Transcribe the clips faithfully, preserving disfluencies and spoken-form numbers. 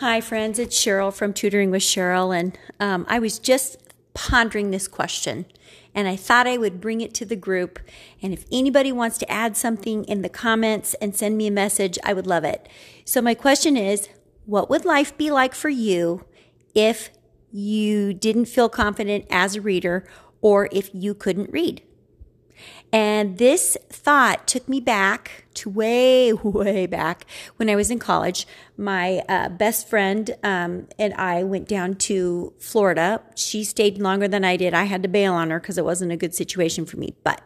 Hi friends, it's Cheryl from Tutoring with Cheryl, and um, I was just pondering this question, and I thought I would bring it to the group, and if anybody wants to add something in the comments and send me a message, I would love it. So my question is, what would life be like for you if you didn't feel confident as a reader or if you couldn't read? And this thought took me back to way, way back when I was in college. My uh, best friend um, and I went down to Florida. She stayed longer than I did. I had to bail on her because it wasn't a good situation for me. But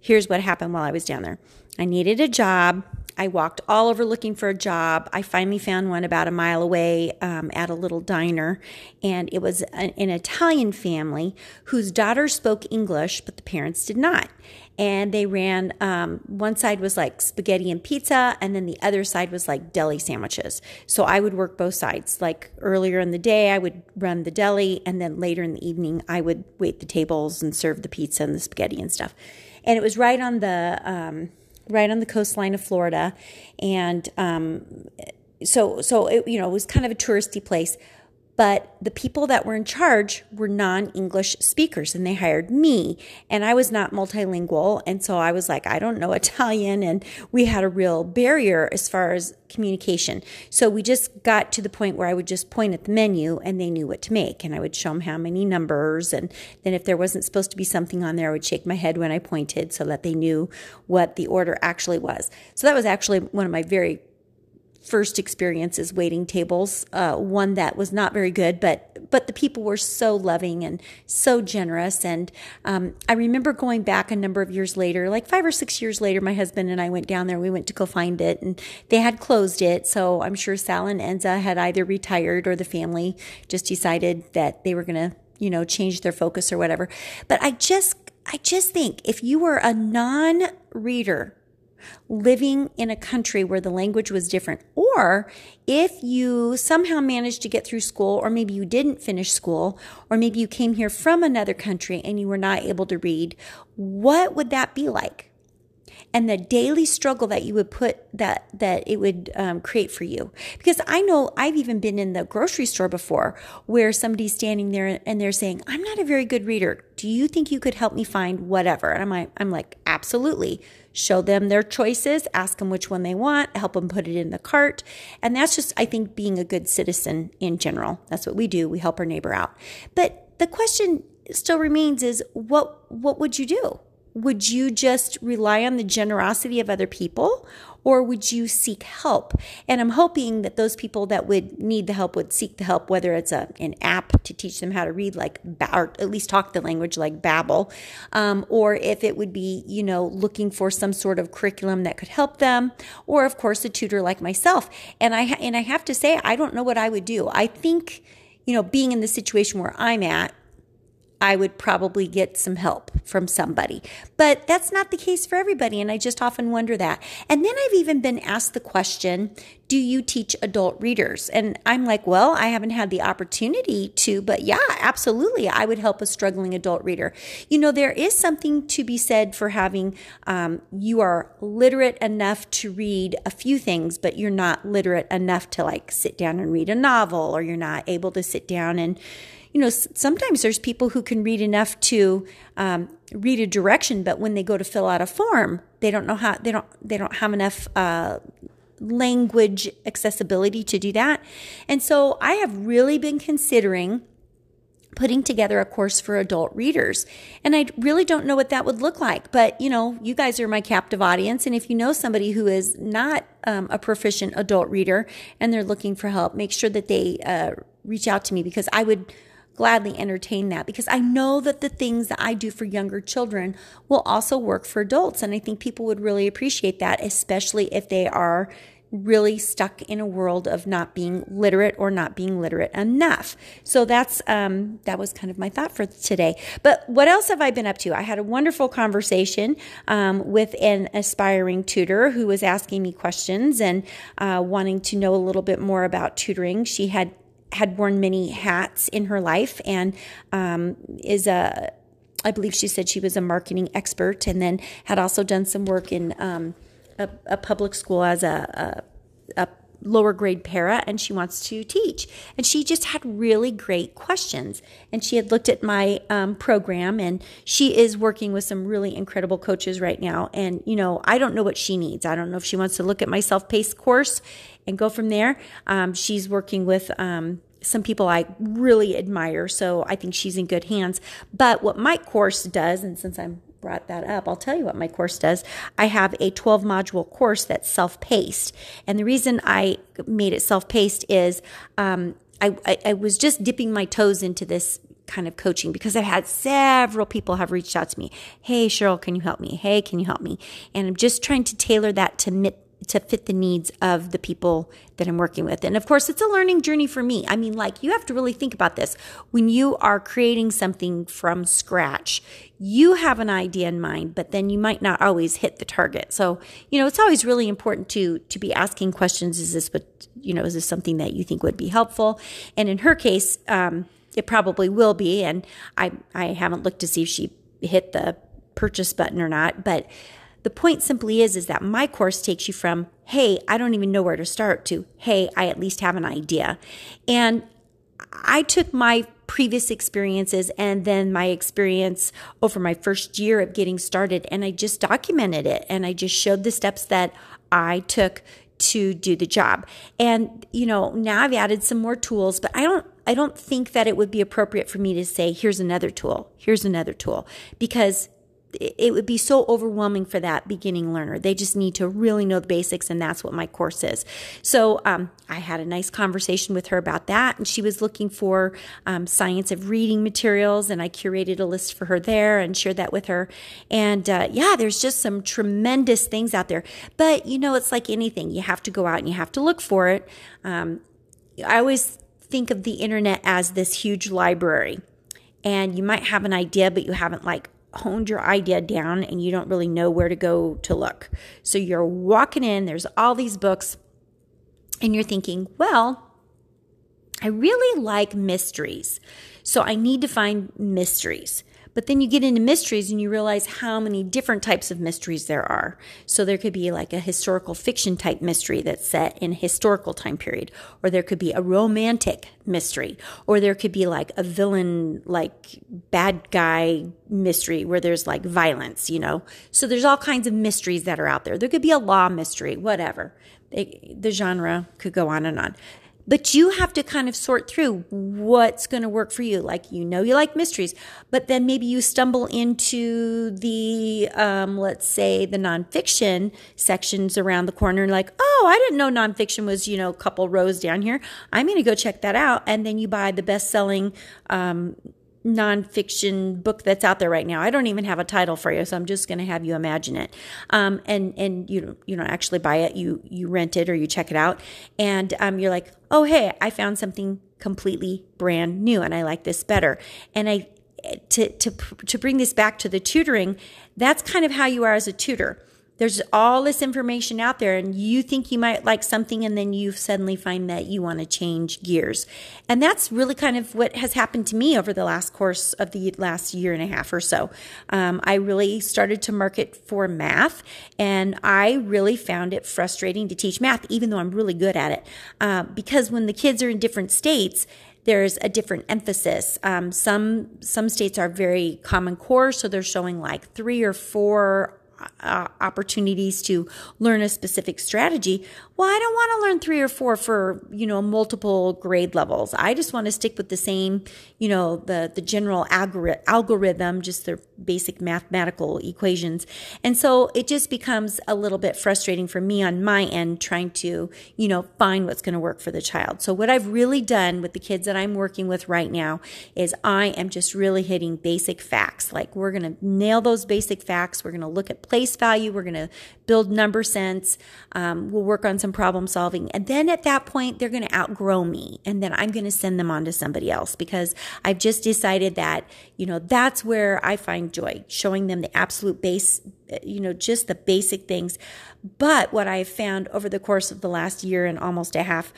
here's what happened while I was down there. I needed a job. I walked all over looking for a job. I finally found one about a mile away um, at a little diner, and it was an, an Italian family whose daughter spoke English, but the parents did not. And they ran, um, one side was like spaghetti and pizza, and then the other side was like deli sandwiches. So I would work both sides. Like earlier in the day, I would run the deli, and then later in the evening, I would wait the tables and serve the pizza and the spaghetti and stuff. And it was right on the... Um, right on the coastline of Florida. And um, so, so it, you know, it was kind of a touristy place. But the people that were in charge were non-English speakers, and they hired me. And I was not multilingual, and so I was like, I don't know Italian. And we had a real barrier as far as communication. So we just got to the point where I would just point at the menu, and they knew what to make. And I would show them how many numbers. And then if there wasn't supposed to be something on there, I would shake my head when I pointed so that they knew what the order actually was. So that was actually one of my very first experiences waiting tables, uh, one that was not very good, but but the people were so loving and so generous. And um, I remember going back a number of years later, like five or six years later, my husband and I went down there. We went to go find it, and they had closed it. So I'm sure Sal and Enza had either retired or the family just decided that they were going to, you know, change their focus or whatever. But I just, I just think if you were a non-reader living in a country where the language was different, or if you somehow managed to get through school, or maybe you didn't finish school, or maybe you came here from another country and you were not able to read, what would that be like? And the daily struggle that you would put, that that it would um, create for you. Because I know I've even been in the grocery store before where somebody's standing there and they're saying, I'm not a very good reader. Do you think you could help me find whatever? And I'm like, I'm like, absolutely. Show them their choices, ask them which one they want, help them put it in the cart. And that's just, I think, being a good citizen in general. That's what we do. We help our neighbor out. But the question still remains is, what what would you do? Would you just rely on the generosity of other people, or would you seek help? And I'm hoping that those people that would need the help would seek the help, whether it's a, an app to teach them how to read, like, or at least talk the language, like Babbel, um, or if it would be, you know, looking for some sort of curriculum that could help them, or of course a tutor like myself. And I and I have to say, I don't know what I would do. I think, you know, being in the situation where I'm at, I would probably get some help from somebody. But that's not the case for everybody, and I just often wonder that. And then I've even been asked the question, do you teach adult readers? And I'm like, well, I haven't had the opportunity to, but yeah, absolutely, I would help a struggling adult reader. You know, there is something to be said for having, um, you are literate enough to read a few things, but you're not literate enough to like sit down and read a novel, or you're not able to sit down and, you know, sometimes there's people who can read enough to um, read a direction, but when they go to fill out a form, they don't know how, they don't, they don't have enough uh, language accessibility to do that. And so I have really been considering putting together a course for adult readers. And I really don't know what that would look like. But, you know, you guys are my captive audience. And if you know somebody who is not um, a proficient adult reader and they're looking for help, make sure that they uh, reach out to me, because I would gladly entertain that, because I know that the things that I do for younger children will also work for adults. And I think people would really appreciate that, especially if they are really stuck in a world of not being literate or not being literate enough. So that's um, that was kind of my thought for today. But what else have I been up to? I had a wonderful conversation um, with an aspiring tutor who was asking me questions and uh, wanting to know a little bit more about tutoring. She had had worn many hats in her life, and um, is a, I believe she said she was a marketing expert, and then had also done some work in um, a, a public school as a, a, a lower grade para, and she wants to teach. And she just had really great questions. And she had looked at my um, program, and she is working with some really incredible coaches right now. And, you know, I don't know what she needs. I don't know if she wants to look at my self-paced course and go from there. Um, she's working with um, some people I really admire, so I think she's in good hands. But what my course does, and since I'm brought that up, I'll tell you what my course does. I have a twelve module course that's self-paced. And the reason I made it self-paced is um, I, I, I was just dipping my toes into this kind of coaching because I've had several people have reached out to me. Hey, Cheryl, can you help me? Hey, can you help me? And I'm just trying to tailor that to mit- to fit the needs of the people that I'm working with. And of course, it's a learning journey for me. I mean, like, you have to really think about this. When you are creating something from scratch, you have an idea in mind, but then you might not always hit the target. So, you know, it's always really important to to be asking questions. Is this what, you know, is this something that you think would be helpful? And in her case, um, it probably will be. And I, I haven't looked to see if she hit the purchase button or not, but the point simply is, is that my course takes you from, hey, I don't even know where to start, to, hey, I at least have an idea. And I took my previous experiences and then my experience over my first year of getting started, and I just documented it, and I just showed the steps that I took to do the job. And, you know, now I've added some more tools, but I don't I don't think that it would be appropriate for me to say, here's another tool, here's another tool, because it would be so overwhelming for that beginning learner. They just need to really know the basics, and that's what my course is. So um, I had a nice conversation with her about that, and she was looking for um, science of reading materials, and I curated a list for her there and shared that with her. And uh, yeah, there's just some tremendous things out there. But, you know, it's like anything. You have to go out and you have to look for it. Um, I always think of the internet as this huge library, and you might have an idea, but you haven't, like, honed your idea down, and you don't really know where to go to look. So you're walking in, there's all these books, and you're thinking, well, I really like mysteries, so I need to find mysteries. But then you get into mysteries and you realize how many different types of mysteries there are. So there could be like a historical fiction type mystery that's set in a historical time period, or there could be a romantic mystery, or there could be like a villain, like bad guy mystery where there's like violence, you know. So there's all kinds of mysteries that are out there. There could be a law mystery, whatever. The genre could go on and on. But you have to kind of sort through what's going to work for you. Like, you know, you like mysteries, but then maybe you stumble into the, um, let's say, the nonfiction sections around the corner, and like, oh, I didn't know nonfiction was, you know, a couple rows down here. I'm going to go check that out. And then you buy the best-selling um, nonfiction book that's out there right now. I don't even have a title for you, so I'm just going to have you imagine it. Um, and and you you don't actually buy it. You you rent it or you check it out, and um, you're like, oh, hey, I found something completely brand new, and I like this better. And I to to to bring this back to the tutoring, that's kind of how you are as a tutor. There's all this information out there, and you think you might like something, and then you suddenly find that you want to change gears. And that's really kind of what has happened to me over the last course of the last year and a half or so. Um, I really started to market for math, and I really found it frustrating to teach math, even though I'm really good at it, uh, because when the kids are in different states, there's a different emphasis. Um, some some states are very Common Core, so they're showing like three or four Uh, opportunities to learn a specific strategy. Well, I don't want to learn three or four for, you know, multiple grade levels. I just want to stick with the same, you know, the, the general algori- algorithm, just their basic mathematical equations. And so it just becomes a little bit frustrating for me on my end, trying to, you know, find what's going to work for the child. So what I've really done with the kids that I'm working with right now is I am just really hitting basic facts. Like, we're going to nail those basic facts. We're going to look at place value. We're going to build number sense. Um, we'll work on some problem solving. And then at that point, they're going to outgrow me. And then I'm going to send them on to somebody else, because I've just decided that, you know, that's where I find joy, showing them the absolute base, you know, just the basic things. But what I've found over the course of the last year and almost a half,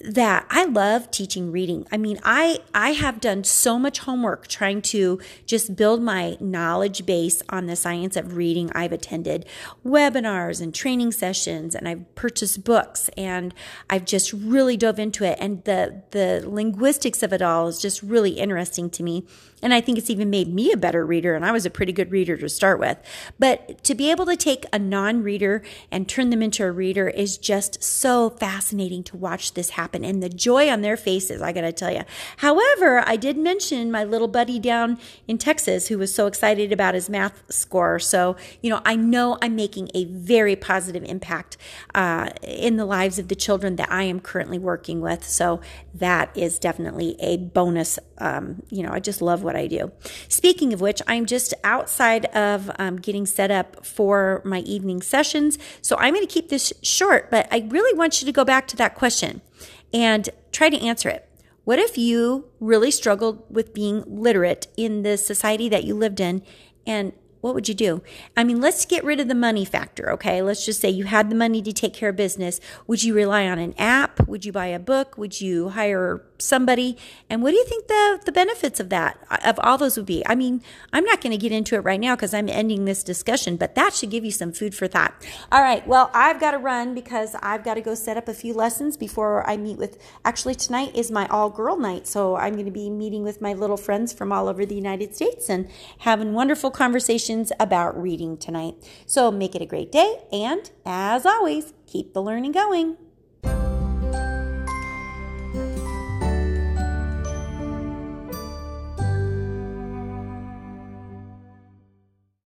that I love teaching reading. I mean, I, I have done so much homework trying to just build my knowledge base on the science of reading. I've attended webinars and training sessions, and I've purchased books, and I've just really dove into it. And the, the linguistics of it all is just really interesting to me. And I think it's even made me a better reader, and I was a pretty good reader to start with. But to be able to take a non-reader and turn them into a reader is just so fascinating to watch this happen, and the joy on their faces, I got to tell you. However, I did mention my little buddy down in Texas who was so excited about his math score. So, you know, I know I'm making a very positive impact uh, in the lives of the children that I am currently working with. So that is definitely a bonus. Um, you know, I just love what What I do. Speaking of which, I'm just outside of um, getting set up for my evening sessions. So I'm going to keep this short, but I really want you to go back to that question and try to answer it. What if you really struggled with being literate in the society that you lived in, and what would you do? I mean, let's get rid of the money factor, okay? Let's just say you had the money to take care of business. Would you rely on an app? Would you buy a book? Would you hire somebody? And what do you think the, the benefits of that, of all those would be? I mean, I'm not going to get into it right now because I'm ending this discussion, but that should give you some food for thought. All right, well, I've got to run because I've got to go set up a few lessons before I meet with, actually tonight is my all-girl night, so I'm going to be meeting with my little friends from all over the United States and having wonderful conversations about reading tonight. So make it a great day, and as always, keep the learning going.